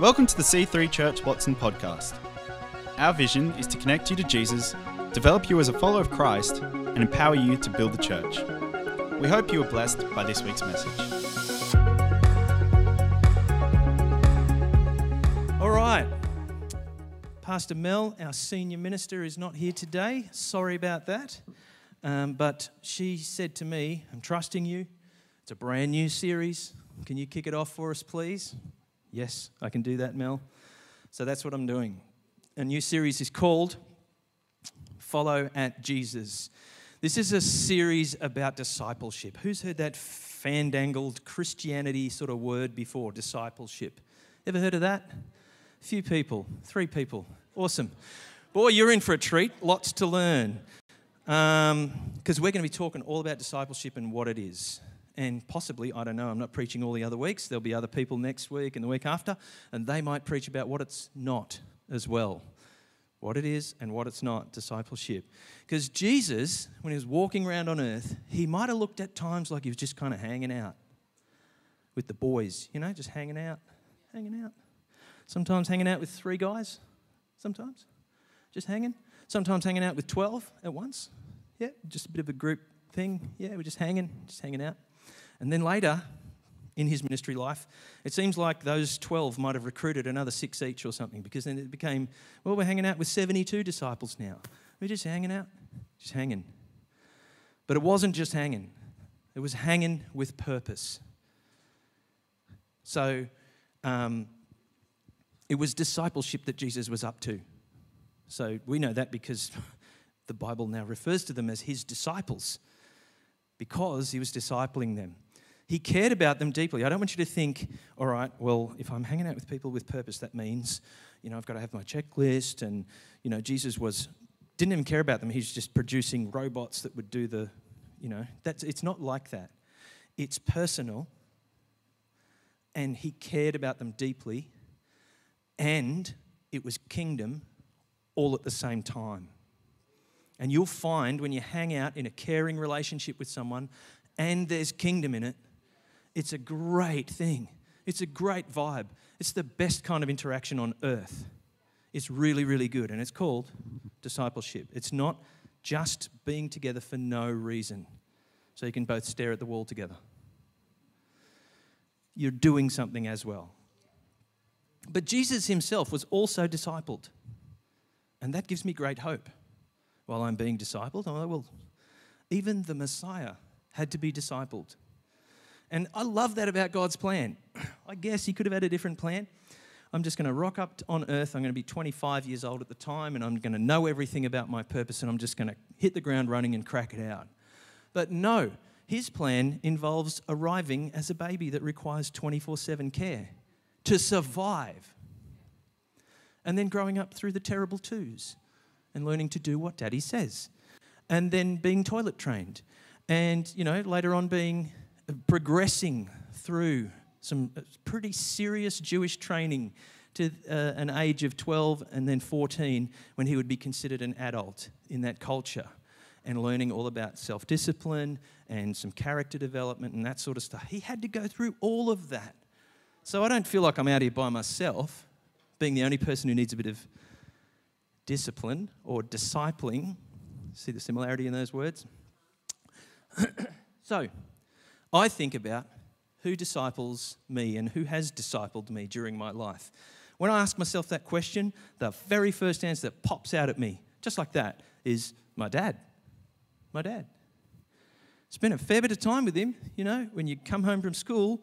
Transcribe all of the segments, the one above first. Welcome to the C3 Church Watson podcast. Our vision is to connect you to Jesus, develop you as a follower of Christ, and empower you to build the church. We hope you are blessed by this week's message. All right. Pastor Mel, our senior minister, is not here today. Sorry about that. But she said to me, I'm trusting you. It's a brand new series. Can you kick it off for us, please? Yes, I can do that, Mel. So that's what I'm doing. A new series is called Follow at Jesus. This is a series about discipleship. Who's heard that fandangled Christianity sort of word before, discipleship? Ever heard of that? A few people, 3 people. Awesome. Boy, you're in for a treat. Lots to learn. Because we're going to be talking all about discipleship and what it is. And possibly, I don't know, I'm not preaching all the other weeks. There'll be other people next week and the week after, and they might preach about what it's not as well. What it is and what it's not, discipleship. Because Jesus, when he was walking around on earth, he might have looked at times like he was just kind of hanging out with the boys, you know, just hanging out. Sometimes hanging out with 3 guys, sometimes just hanging. Sometimes hanging out with 12 at once. Yeah, just a bit of a group thing. Yeah, we're just hanging out. And then later, in his ministry life, it seems like those 12 might have recruited another 6 each or something, because then it became, well, we're hanging out with 72 disciples now. We're just hanging out, just hanging. But it wasn't just hanging. It was hanging with purpose. So it was discipleship that Jesus was up to. So we know that because the Bible now refers to them as his disciples, because he was discipling them. He cared about them deeply. I don't want you to think, all right, well, if I'm hanging out with people with purpose, that means, you know, I've got to have my checklist. And, you know, Jesus didn't even care about them. He's just producing robots that would do the, you know, it's not like that. It's personal. And he cared about them deeply. And it was kingdom all at the same time. And you'll find when you hang out in a caring relationship with someone and there's kingdom in it, it's a great thing. It's a great vibe. It's the best kind of interaction on earth. It's really, really good. And it's called discipleship. It's not just being together for no reason, so you can both stare at the wall together. You're doing something as well. But Jesus himself was also discipled. And that gives me great hope. While I'm being discipled, I'm like, well, even the Messiah had to be discipled. And I love that about God's plan. I guess he could have had a different plan. I'm just going to rock up on earth. I'm going to be 25 years old at the time, and I'm going to know everything about my purpose, and I'm just going to hit the ground running and crack it out. But no, his plan involves arriving as a baby that requires 24/7 care to survive, and then growing up through the terrible twos, and learning to do what Daddy says, and then being toilet trained, and, you know, later on progressing through some pretty serious Jewish training to an age of 12 and then 14, when he would be considered an adult in that culture, and learning all about self-discipline and some character development and that sort of stuff. He had to go through all of that. So I don't feel like I'm out here by myself, being the only person who needs a bit of discipline or discipling. See the similarity in those words? So, I think about who disciples me and who has discipled me during my life. When I ask myself that question, the very first answer that pops out at me, just like that, is my dad. My dad. Spent a fair bit of time with him, you know, when you come home from school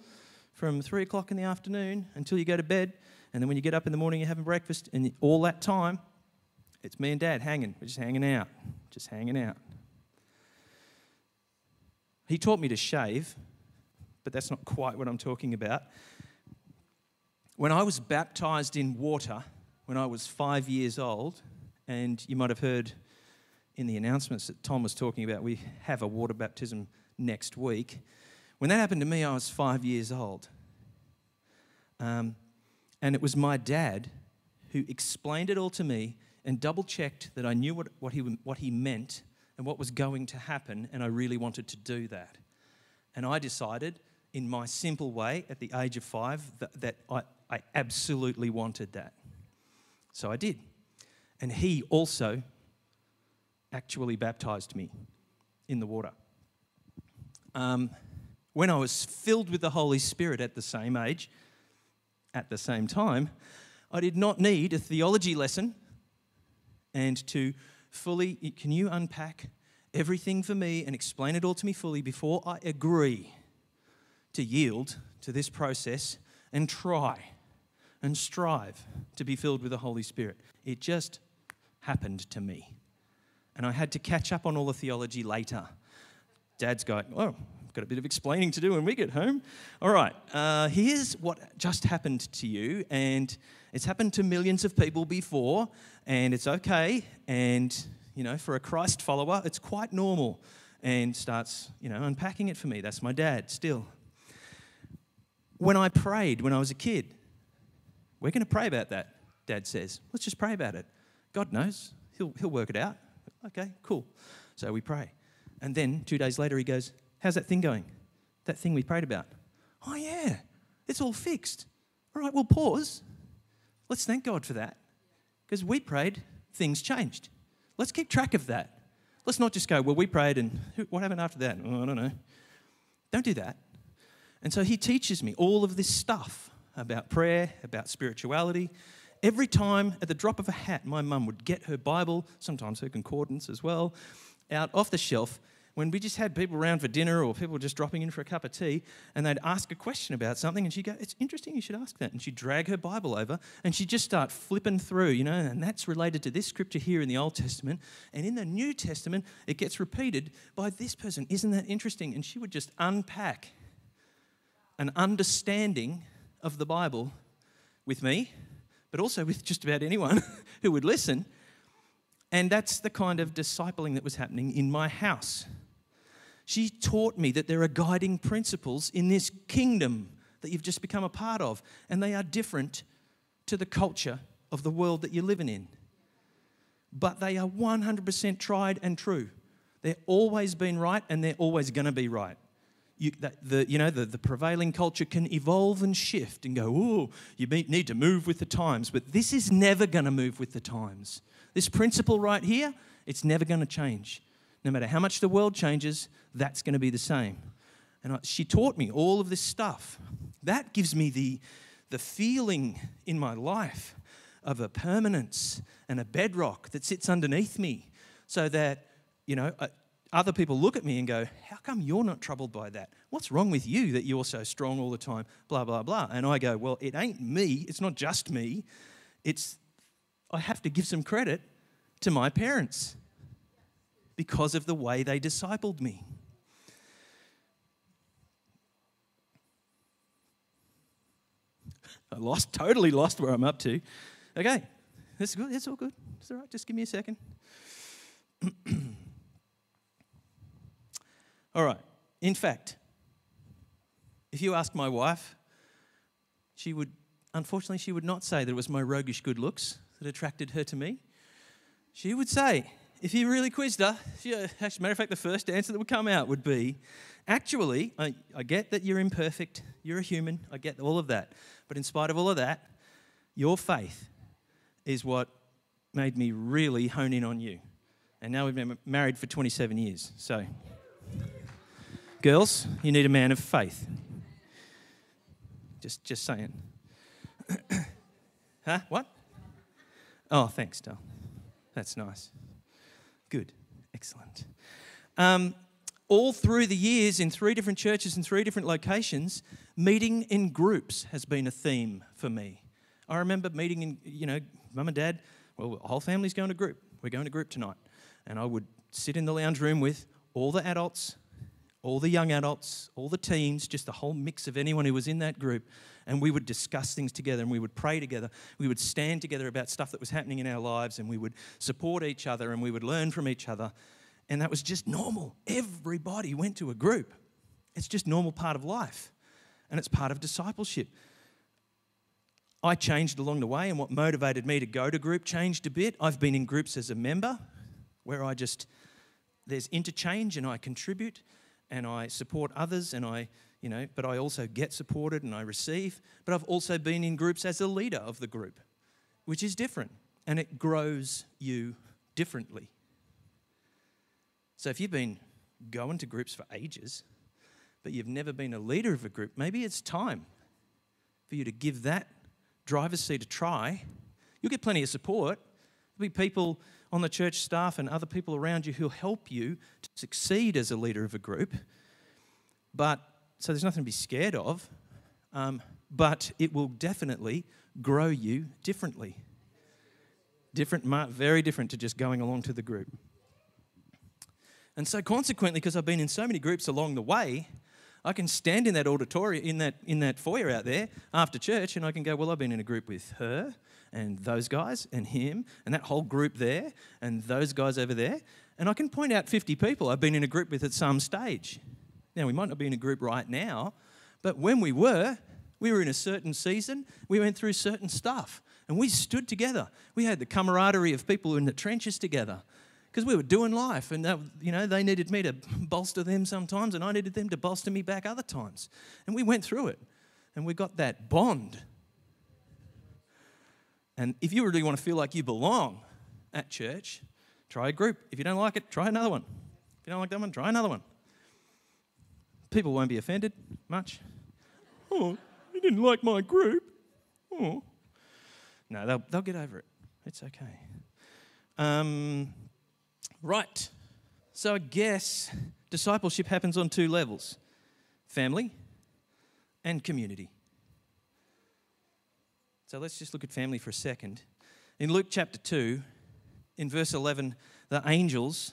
from 3 o'clock in the afternoon until you go to bed, and then when you get up in the morning, you're having breakfast, and all that time, it's me and Dad hanging. We're just hanging out. He taught me to shave, but that's not quite what I'm talking about. When I was baptized in water, when I was 5 years old, and you might have heard in the announcements that Tom was talking about, we have a water baptism next week. When that happened to me, I was 5 years old. And it was my dad who explained it all to me, and double-checked that I knew what he meant and what was going to happen, and I really wanted to do that. And I decided in my simple way at the age of 5 that I absolutely wanted that. So I did. And he also actually baptized me in the water. When I was filled with the Holy Spirit at the same age, at the same time, I did not need a theology lesson and to fully, can you unpack everything for me and explain it all to me fully before I agree to yield to this process and try and strive to be filled with the Holy Spirit. It just happened to me. And I had to catch up on all the theology later. Dad's going, oh, I've got a bit of explaining to do when we get home. All right, here's what just happened to you, and it's happened to millions of people before, and it's okay, and, you know, for a Christ follower, it's quite normal, and starts, you know, unpacking it for me. That's my dad still. When I prayed when I was a kid, we're going to pray about that, Dad says. Let's just pray about it. God knows. He'll work it out. Okay, cool. So we pray. And then 2 days later he goes, how's that thing going? That thing we prayed about. Oh, yeah, it's all fixed. All right, we'll pause. Let's thank God for that because we prayed, things changed. Let's keep track of that. Let's not just go, well, we prayed and what happened after that? Oh, I don't know. Don't do that. And so he teaches me all of this stuff about prayer, about spirituality. Every time at the drop of a hat, my mum would get her Bible, sometimes her concordance as well, out off the shelf when we just had people around for dinner or people just dropping in for a cup of tea, and they'd ask a question about something and she'd go, it's interesting, you should ask that. And she'd drag her Bible over and she'd just start flipping through, you know, and that's related to this scripture here in the Old Testament. And in the New Testament, it gets repeated by this person. Isn't that interesting? And she would just unpack an understanding of the Bible with me, but also with just about anyone who would listen. And that's the kind of discipling that was happening in my house. She taught me that there are guiding principles in this kingdom that you've just become a part of, and they are different to the culture of the world that you're living in. But they are 100% tried and true. They've always been right, and they're always going to be right. The prevailing culture can evolve and shift and go, oh, you need to move with the times. But this is never going to move with the times. This principle right here, it's never going to change. No matter how much the world changes, that's going to be the same. And she taught me all of this stuff. That gives me the feeling in my life of a permanence and a bedrock that sits underneath me so that, you know, other people look at me and go, how come you're not troubled by that? What's wrong with you that you're so strong all the time? Blah, blah, blah. And I go, well, it ain't me. It's not just me. I have to give some credit to my parents because of the way they discipled me. I totally lost where I'm up to. Okay, that's good. It's all good. It's all right. Just give me a second. All right, in fact, if you asked my wife, she would not say that it was my roguish good looks that attracted her to me. She would say, if you really quizzed her, as a matter of fact, the first answer that would come out would be, actually, I get that you're imperfect, you're a human, I get all of that. But in spite of all of that, your faith is what made me really hone in on you. And now we've been married for 27 years, so... Girls, you need a man of faith. Just saying. Huh? What? Oh, thanks, Del. That's nice. Good. Excellent. All through the years in 3 different churches and 3 different locations, meeting in groups has been a theme for me. I remember meeting in, you know, Mum and Dad, well, the whole family's going to group. We're going to group tonight. And I would sit in the lounge room with all the adults, all the young adults, all the teens, just the whole mix of anyone who was in that group. And we would discuss things together and we would pray together. We would stand together about stuff that was happening in our lives and we would support each other and we would learn from each other. And that was just normal. Everybody went to a group. It's just normal part of life. And it's part of discipleship. I changed along the way, and what motivated me to go to group changed a bit. I've been in groups as a member where there's interchange and I contribute. And I support others, and I, you know, but I also get supported and I receive. But I've also been in groups as a leader of the group, which is different, and it grows you differently. So if you've been going to groups for ages, but you've never been a leader of a group, maybe it's time for you to give that driver's seat a try. You'll get plenty of support. There'll be people on the church staff and other people around you who'll help you to succeed as a leader of a group. But, so there's nothing to be scared of, but it will definitely grow you differently. Very different to just going along to the group. And so consequently, because I've been in so many groups along the way, I can stand in that auditorium, in that foyer out there after church, and I can go, well, I've been in a group with her and those guys and him and that whole group there and those guys over there. And I can point out 50 people I've been in a group with at some stage. Now, we might not be in a group right now, but when we were in a certain season, we went through certain stuff, and we stood together. We had the camaraderie of people in the trenches together, because we were doing life, and that, you know, they needed me to bolster them sometimes, and I needed them to bolster me back other times. And we went through it, and we got that bond. And if you really want to feel like you belong at church, try a group. If you don't like it, try another one. If you don't like that one, try another one. People won't be offended much. Oh, you didn't like my group. Oh. No, they'll get over it. It's okay. Right, so I guess discipleship happens on two levels, family and community. So let's just look at family for a second. In Luke chapter 2, in verse 11, the angels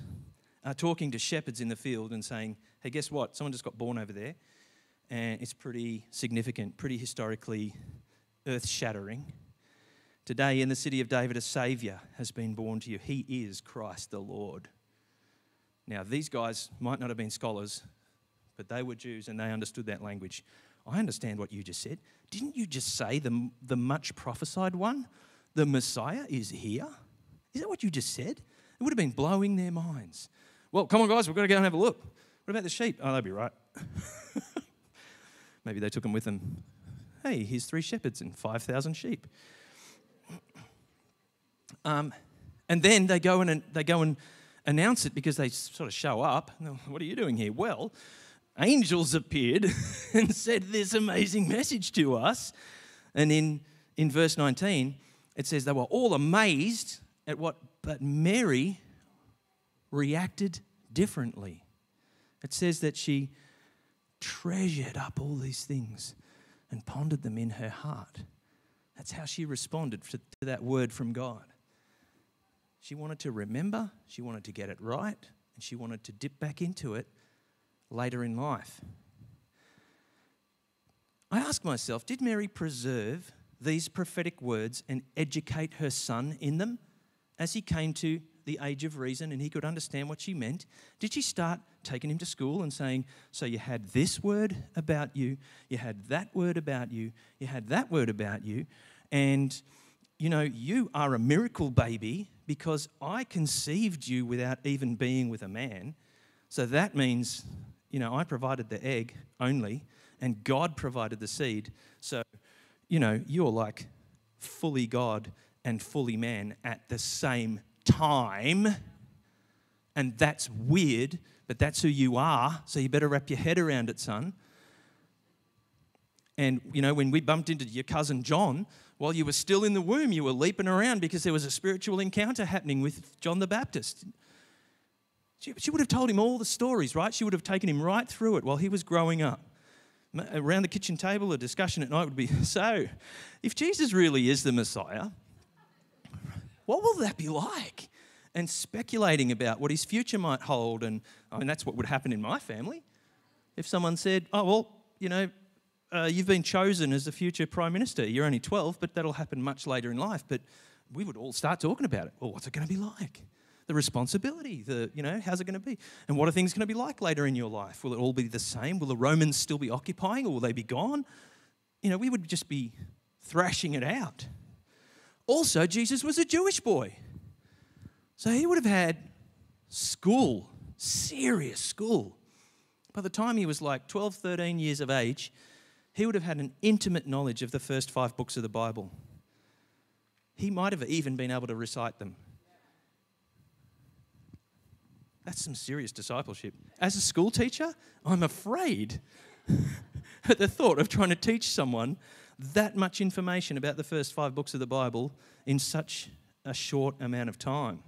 are talking to shepherds in the field and saying, hey, guess what? Someone just got born over there, and it's pretty significant, pretty historically earth-shattering. Today in the city of David, a Saviour has been born to you. He is Christ the Lord. Now, these guys might not have been scholars, but they were Jews and they understood that language. I understand what you just said. Didn't you just say the much prophesied one, the Messiah, is here? Is that what you just said? It would have been blowing their minds. Well, come on, guys, we've got to go and have a look. What about the sheep? Oh, they'll be right. Maybe they took them with them. Hey, here's 3 shepherds and 5,000 sheep. And then they go in and announce it, because they sort of show up. What are you doing here? Well, angels appeared and said this amazing message to us. And in verse 19, it says they were all amazed at what, but Mary reacted differently. It says that she treasured up all these things and pondered them in her heart. That's how she responded to that word from God. She wanted to remember, she wanted to get it right, and she wanted to dip back into it later in life. I ask myself, did Mary preserve these prophetic words and educate her son in them as he came to the age of reason and he could understand what she meant? Did she start taking him to school and saying, so you had this word about you had that word about you, you had that word about you, and, you know, you are a miracle baby because I conceived you without even being with a man. So that means, you know, I provided the egg only and God provided the seed. So, you know, you're like fully God and fully man at the same time, and that's weird, but that's who you are, so you better wrap your head around it, son. And, you know, when we bumped into your cousin John, while you were still in the womb, you were leaping around because there was a spiritual encounter happening with John the Baptist. She would have told him all the stories, right? She would have taken him right through it while he was growing up. Around the kitchen table, a discussion at night would be, so, if Jesus really is the Messiah, what will that be like? And speculating about what his future might hold. And I mean, that's what would happen in my family. If someone said, oh, well, you know, you've been chosen as the future prime minister. You're only 12, but that'll happen much later in life. But we would all start talking about it. Well, what's it going to be like? The responsibility, you know, how's it going to be? And what are things going to be like later in your life? Will it all be the same? Will the Romans still be occupying, or will they be gone? You know, we would just be thrashing it out. Also, Jesus was a Jewish boy. So he would have had school, serious school. by the time he was like 12, 13 years of age, he would have had an intimate knowledge of the first 5 books of the Bible. He might have even been able to recite them. That's some serious discipleship. As a school teacher, I'm afraid at the thought of trying to teach someone that much information about the first 5 books of the Bible in such a short amount of time.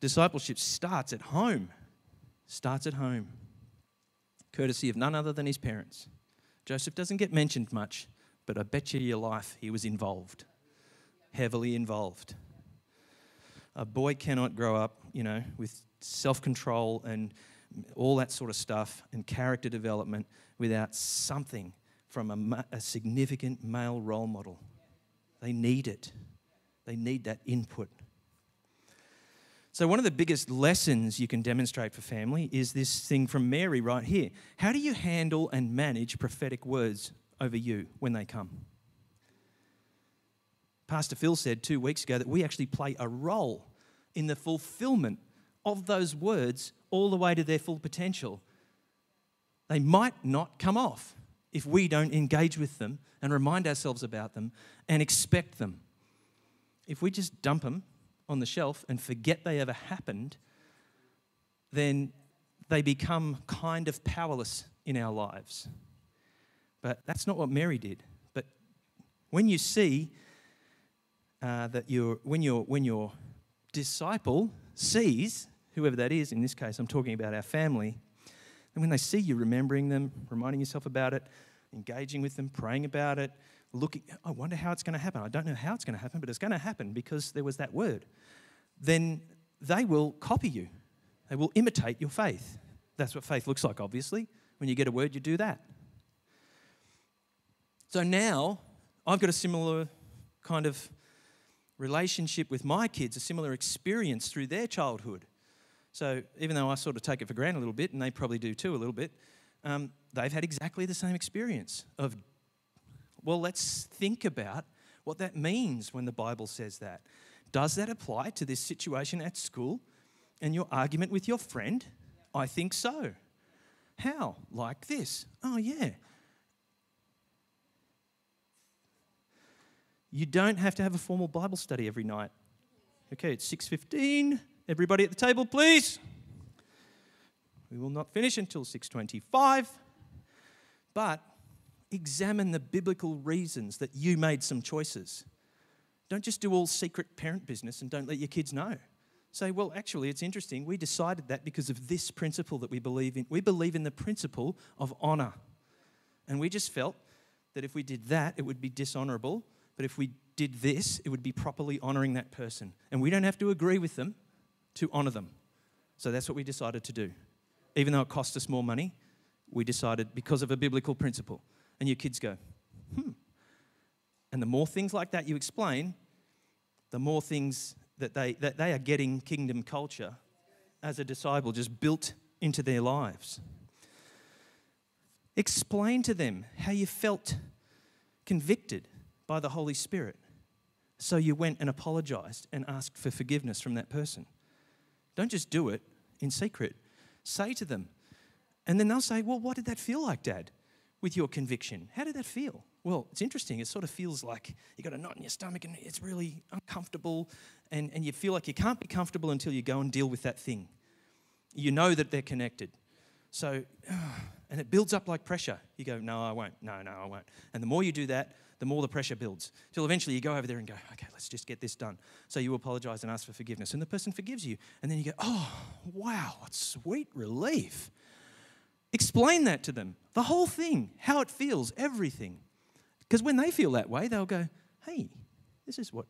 Discipleship starts at home. Starts at home. Courtesy of none other than his parents. Joseph doesn't get mentioned much, but I bet you your life he was involved. Heavily involved. A boy cannot grow up, with self-control and all that sort of stuff and character development without something from a significant male role model. They need it. They need that input. So one of the biggest lessons you can demonstrate for family is this thing from Mary right here. How do you handle and manage prophetic words over you when they come? Pastor Phil said 2 weeks ago that we actually play a role in the fulfillment of those words all the way to their full potential. They might not come off if we don't engage with them and remind ourselves about them and expect them. If we just dump them on the shelf and forget they ever happened, then they become kind of powerless in our lives. But that's not what Mary did. But when you see when your disciple sees, whoever that is, in this case I'm talking about our family, and when they see you remembering them, reminding yourself about it, engaging with them, praying about it, looking, I wonder how it's going to happen. I don't know how it's going to happen, but it's going to happen because there was that word. Then they will copy you. They will imitate your faith. That's what faith looks like, obviously. When you get a word, you do that. So now I've got a similar kind of relationship with my kids, a similar experience through their childhood. So even though I sort of take it for granted a little bit, and they probably do too a little bit, they've had exactly the same experience of, well, let's think about what that means when the Bible says that. Does that apply to this situation at school and your argument with your friend? I think so. How? Like this. Oh, yeah. You don't have to have a formal Bible study every night. Okay, it's 6:15. Everybody at the table, please. We will not finish until 6:25. But examine the biblical reasons that you made some choices. Don't just do all secret parent business and don't let your kids know. Say, well, actually, it's interesting. We decided that because of this principle that we believe in. We believe in the principle of honor. And we just felt that if we did that, it would be dishonorable. But if we did this, it would be properly honouring that person. And we don't have to agree with them to honour them. So that's what we decided to do. Even though it cost us more money, we decided because of a biblical principle. And your kids go, And the more things like that you explain, the more things that they are getting kingdom culture as a disciple just built into their lives. Explain to them how you felt convicted by the Holy Spirit. So you went and apologized and asked for forgiveness from that person. Don't just do it in secret. Say to them. And then they'll say, well, what did that feel like, Dad, with your conviction? How did that feel? Well, it's interesting. It sort of feels like you got a knot in your stomach and it's really uncomfortable and you feel like you can't be comfortable until you go and deal with that thing. You know that they're connected. So, and it builds up like pressure. You go, no, I won't. No, no, I won't. And the more you do that, the more the pressure builds, till eventually you go over there and go, okay, let's just get this done. So you apologise and ask for forgiveness, and the person forgives you. And then you go, oh, wow, what sweet relief. Explain that to them, the whole thing, how it feels, everything. Because when they feel that way, they'll go, hey, this is what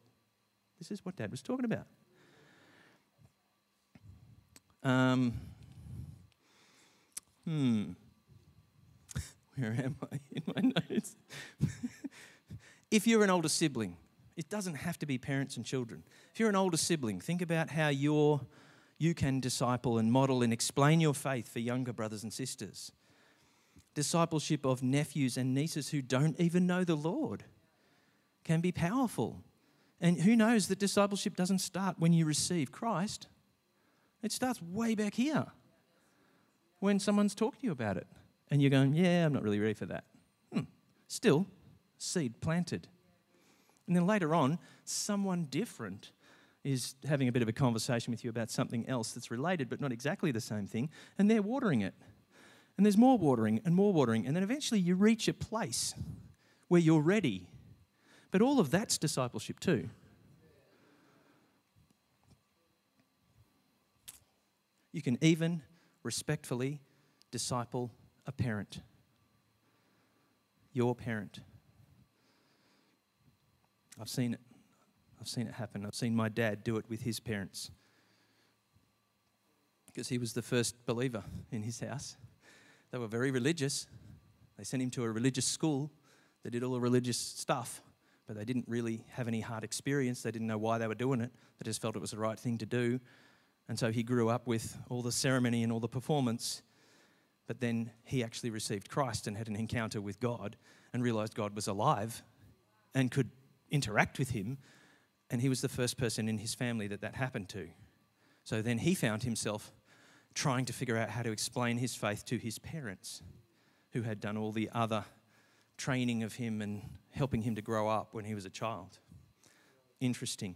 Dad was talking about. Where am I in my notes? If you're an older sibling, it doesn't have to be parents and children. If you're an older sibling, think about how you can disciple and model and explain your faith for younger brothers and sisters. Discipleship of nephews and nieces who don't even know the Lord can be powerful. And who knows that discipleship doesn't start when you receive Christ. It starts way back here. when someone's talking to you about it and you're going, yeah, I'm not really ready for that. Still, seed planted. And then later on, someone different is having a bit of a conversation with you about something else that's related but not exactly the same thing, and they're watering it. And there's more watering, and then eventually you reach a place where you're ready. But all of that's discipleship too. You can even respectfully disciple a parent, your parent. I've seen it. I've seen it happen. I've seen my dad do it with his parents because he was the first believer in his house. They were very religious. They sent him to a religious school. They did all the religious stuff, but they didn't really have any hard experience. They didn't know why they were doing it. They just felt it was the right thing to do. And so he grew up with all the ceremony and all the performance, but then he actually received Christ and had an encounter with God and realised God was alive and could interact with him, and he was the first person in his family that happened to. So then he found himself trying to figure out how to explain his faith to his parents who had done all the other training of him and helping him to grow up when he was a child. Interesting.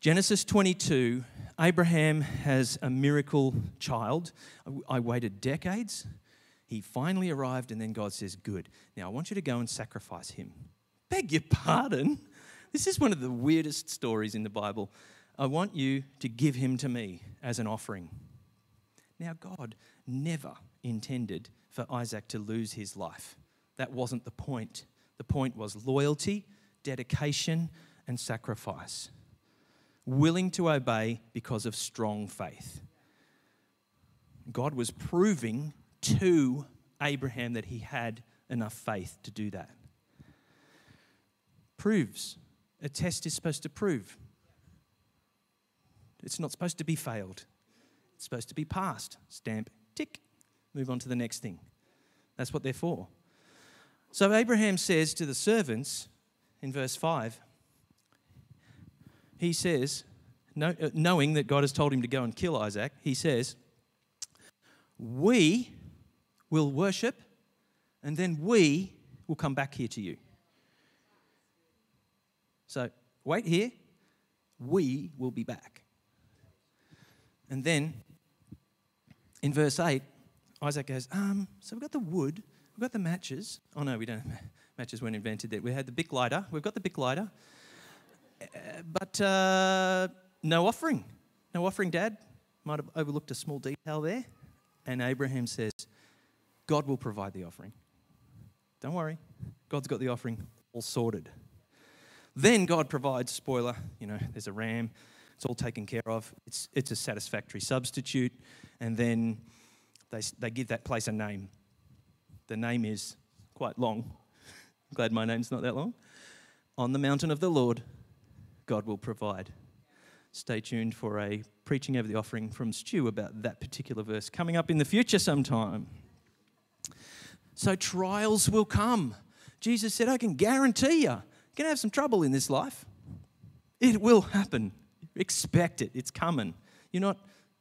Genesis 22, Abraham has a miracle child. I waited decades. He finally arrived, and then God says, good. Now, I want you to go and sacrifice him. Beg your pardon? This is one of the weirdest stories in the Bible. I want you to give him to me as an offering. Now, God never intended for Isaac to lose his life. That wasn't the point. The point was loyalty, dedication, and sacrifice. Willing to obey because of strong faith. God was proving to Abraham that he had enough faith to do that. Proves. A test is supposed to prove. It's not supposed to be failed. It's supposed to be passed. Stamp, tick, move on to the next thing. That's what they're for. So Abraham says to the servants in verse 5, he says, knowing that God has told him to go and kill Isaac, he says, we will worship and then we will come back here to you. So wait here, we will be back. And then in verse 8, Isaac goes, so we've got the wood, we've got the matches. Oh no, we don't have matches, weren't invented then. We had the Bic lighter, we've got the Bic lighter. But no offering. No offering, Dad. Might have overlooked a small detail there. And Abraham says, God will provide the offering. Don't worry. God's got the offering all sorted. Then God provides, spoiler, you know, there's a ram. It's all taken care of. It's a satisfactory substitute. And then they give that place a name. The name is quite long. I'm glad my name's not that long. On the mountain of the Lord, God will provide. Stay tuned for a preaching over the offering from Stu about that particular verse coming up in the future sometime. So trials will come. Jesus said, I can guarantee you're going to have some trouble in this life. It will happen. Expect it. It's coming. You're not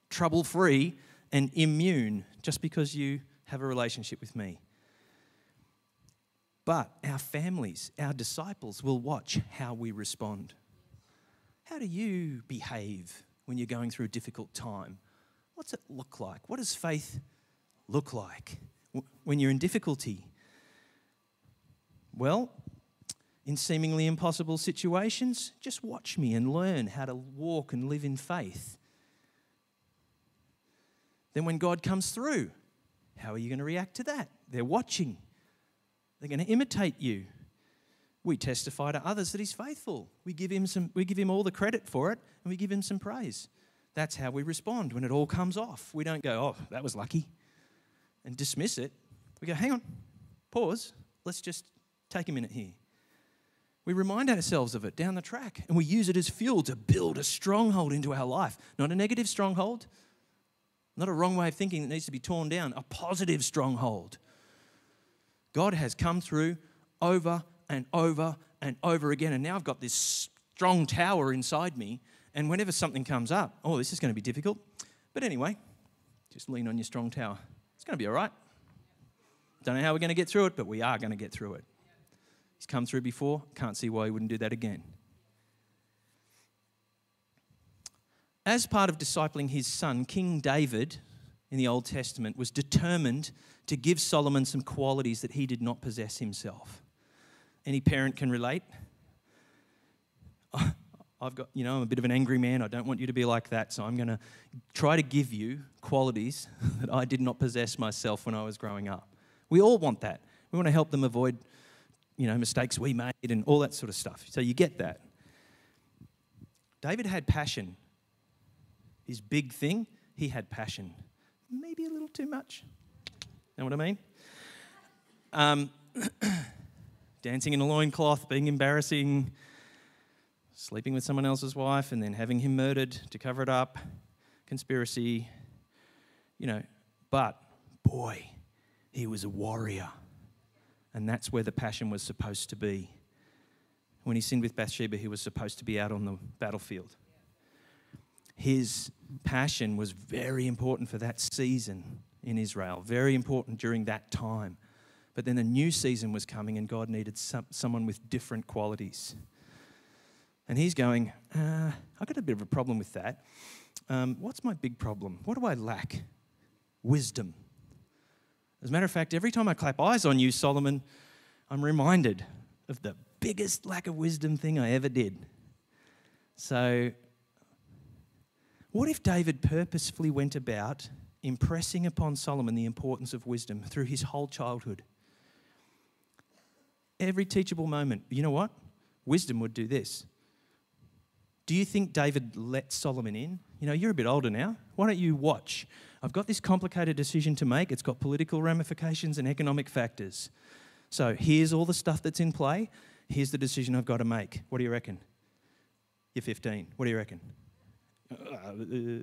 trouble-free and immune just because you have a relationship with me. But our families, our disciples will watch how we respond. How do you behave when you're going through a difficult time? What's it look like? What does faith look like when you're in difficulty? Well, in seemingly impossible situations, just watch me and learn how to walk and live in faith. Then when God comes through, how are you going to react to that? They're watching. They're going to imitate you. We testify to others that he's faithful. We give him all the credit for it, and we give him some praise. That's how we respond when it all comes off. We don't go, oh, that was lucky, and dismiss it. We go, hang on, pause. Let's just take a minute here. We remind ourselves of it down the track, and we use it as fuel to build a stronghold into our life. Not a negative stronghold, not a wrong way of thinking that needs to be torn down, a positive stronghold. God has come through over and over and over again. And now I've got this strong tower inside me. And whenever something comes up, oh, this is going to be difficult. But anyway, just lean on your strong tower. It's going to be all right. Don't know how we're going to get through it, but we are going to get through it. He's come through before. Can't see why he wouldn't do that again. As part of discipling his son, King David in the Old Testament was determined to give Solomon some qualities that he did not possess himself. Any parent can relate. I've got, you know, I'm a bit of an angry man. I don't want you to be like that, so I'm going to try to give you qualities that I did not possess myself when I was growing up. We all want that. We want to help them avoid, you know, mistakes we made and all that sort of stuff. So you get that. David had passion. His big thing, he had passion. Maybe a little too much. Know what I mean? Dancing in a loincloth, being embarrassing, sleeping with someone else's wife and then having him murdered to cover it up, conspiracy, you know. But, boy, he was a warrior. And that's where the passion was supposed to be. When he sinned with Bathsheba, he was supposed to be out on the battlefield. His passion was very important for that season in Israel, very important during that time. But then a new season was coming and God needed someone with different qualities. And he's going, I've got a bit of a problem with that. What's my big problem? What do I lack? Wisdom. As a matter of fact, every time I clap eyes on you, Solomon, I'm reminded of the biggest lack of wisdom thing I ever did. So what if David purposefully went about impressing upon Solomon the importance of wisdom through his whole childhood? Every teachable moment, you know what? Wisdom would do this. Do you think David let Solomon in? You know, you're a bit older now. Why don't you watch? I've got this complicated decision to make. It's got political ramifications and economic factors. So here's all the stuff that's in play. Here's the decision I've got to make. What do you reckon? You're 15. What do you reckon?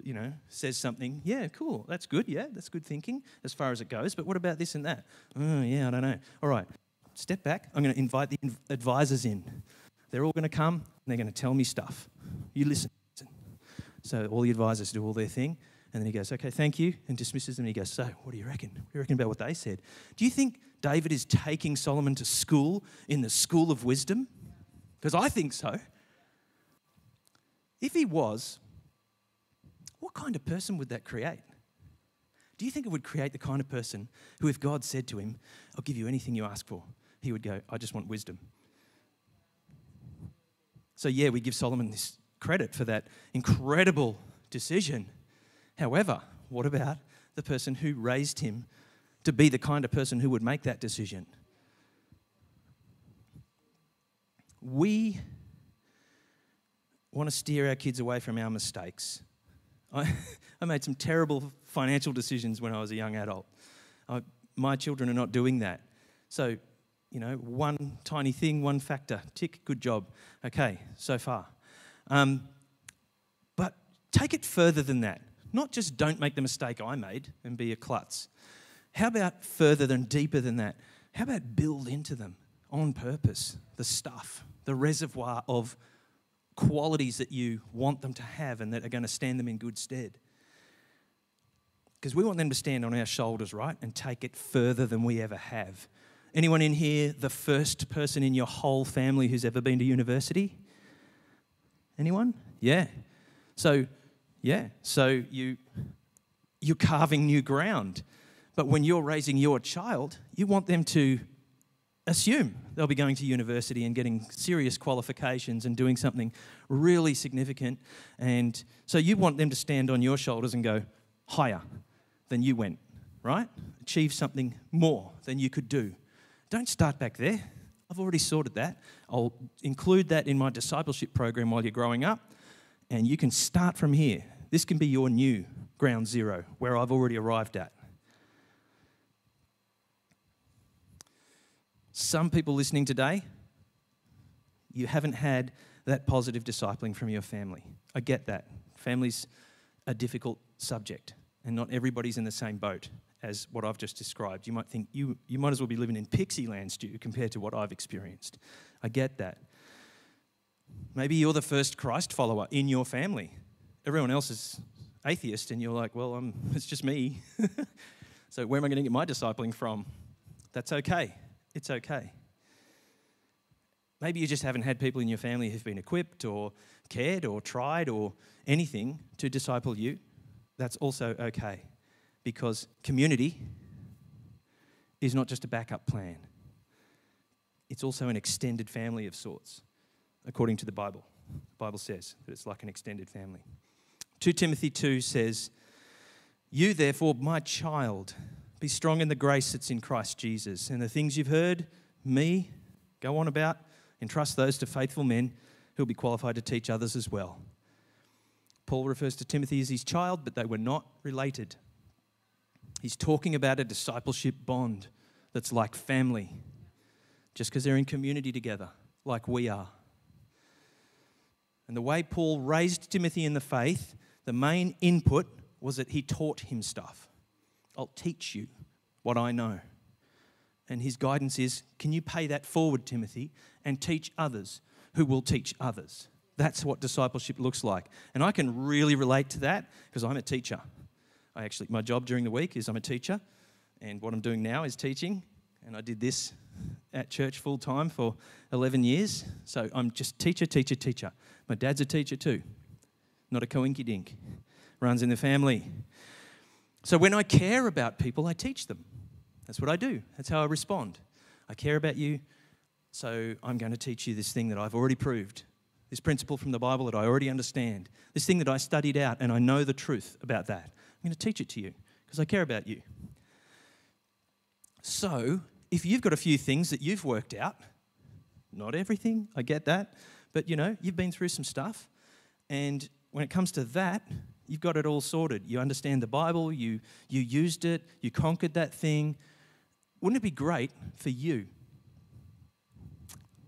You know, says something, yeah, cool, that's good, yeah, that's good thinking as far as it goes, but what about this and that? Oh, yeah, I don't know. All right, step back. I'm going to invite the advisors in. They're all going to come and they're going to tell me stuff. You listen. So all the advisors do all their thing and then he goes, okay, thank you, and dismisses them and he goes, so what do you reckon? What do you reckon about what they said? Do you think David is taking Solomon to school in the school of wisdom? Because I think so. If he was, what kind of person would that create? Do you think it would create the kind of person who, if God said to him, I'll give you anything you ask for, he would go, I just want wisdom? So yeah, we give Solomon this credit for that incredible decision. However, what about the person who raised him to be the kind of person who would make that decision? We want to steer our kids away from our mistakes. I made some terrible financial decisions when I was a young adult. My children are not doing that. So, you know, one tiny thing, one factor, tick, good job. Okay, so far. But take it further than that. Not just don't make the mistake I made and be a klutz. How about further than, deeper than that? How about build into them on purpose the stuff, the reservoir of qualities that you want them to have and that are going to stand them in good stead? Because we want them to stand on our shoulders, right, and take it further than we ever have. Anyone in here the first person in your whole family who's ever been to university? Anyone? Yeah. So you're carving new ground. But when you're raising your child, you want them to assume they'll be going to university and getting serious qualifications and doing something really significant. And so you want them to stand on your shoulders and go higher than you went, right? Achieve something more than you could do. Don't start back there. I've already sorted that. I'll include that in my discipleship program while you're growing up. And you can start from here. This can be your new ground zero, where I've already arrived at. Some people listening today, you haven't had that positive discipling from your family. I get that. Family's a difficult subject and not everybody's in the same boat as what I've just described. You might think you might as well be living in pixie land, Stu, compared to what I've experienced. I get that. Maybe you're the first Christ follower in your family. Everyone else is atheist and you're like, well, it's just me. So where am I going to get my discipling from? That's okay. It's okay. Maybe you just haven't had people in your family who've been equipped or cared or tried or anything to disciple you. That's also okay, because community is not just a backup plan. It's also an extended family of sorts, according to the Bible. The Bible says that it's like an extended family. 2 Timothy 2 says, "You therefore, my child, be strong in the grace that's in Christ Jesus. And the things you've heard me go on about, entrust those to faithful men who will be qualified to teach others as well." Paul refers to Timothy as his child, but they were not related. He's talking about a discipleship bond that's like family, just because they're in community together, like we are. And the way Paul raised Timothy in the faith, the main input was that he taught him stuff. I'll teach you what I know. And his guidance is, can you pay that forward, Timothy, and teach others who will teach others? That's what discipleship looks like. And I can really relate to that because I'm a teacher. I actually, my job during the week is I'm a teacher, and what I'm doing now is teaching. And I did this at church full time for 11 years. So I'm just teacher, teacher, teacher. My dad's a teacher too. Not a coinky-dink. Runs in the family. So when I care about people, I teach them. That's what I do. That's how I respond. I care about you, so I'm going to teach you this thing that I've already proved. This principle from the Bible that I already understand. This thing that I studied out and I know the truth about that. I'm going to teach it to you because I care about you. So, if you've got a few things that you've worked out, not everything, I get that, but you know, you've been through some stuff, and when it comes to that, you've got it all sorted. You understand the Bible, you used it, you conquered that thing. Wouldn't it be great for you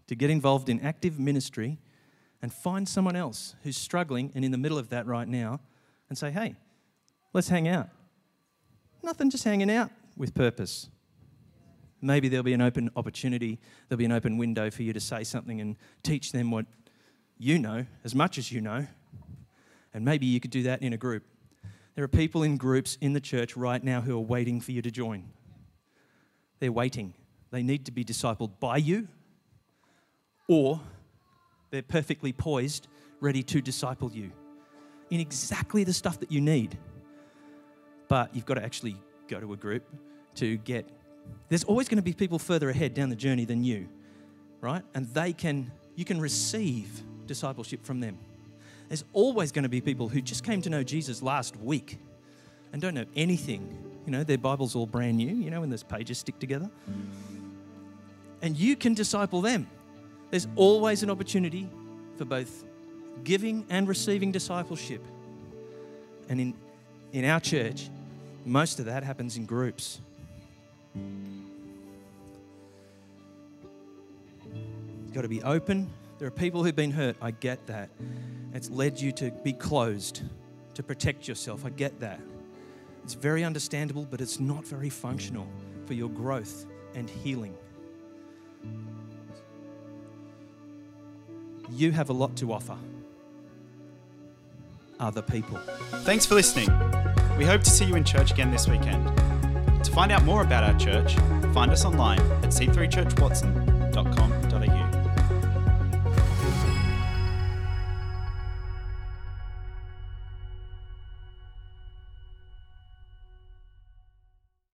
to get involved in active ministry and find someone else who's struggling and in the middle of that right now and say, hey, let's hang out. Nothing, just hanging out with purpose. Maybe there'll be an open opportunity, there'll be an open window for you to say something and teach them what you know, as much as you know, and maybe you could do that in a group. There are people in groups in the church right now who are waiting for you to join. They're waiting. They need to be discipled by you, or they're perfectly poised, ready to disciple you in exactly the stuff that you need. But you've got to actually go to a group to get. There's always going to be people further ahead down the journey than you, right? And you can receive discipleship from them. There's always going to be people who just came to know Jesus last week and don't know anything. You know, their Bible's all brand new, you know, when those pages stick together. And you can disciple them. There's always an opportunity for both giving and receiving discipleship. And in our church, most of that happens in groups. You've got to be open. There are people who've been hurt. I get that. It's led you to be closed, to protect yourself. I get that. It's very understandable, but it's not very functional for your growth and healing. You have a lot to offer other people. Thanks for listening. We hope to see you in church again this weekend. To find out more about our church, find us online at c3churchwatson.com.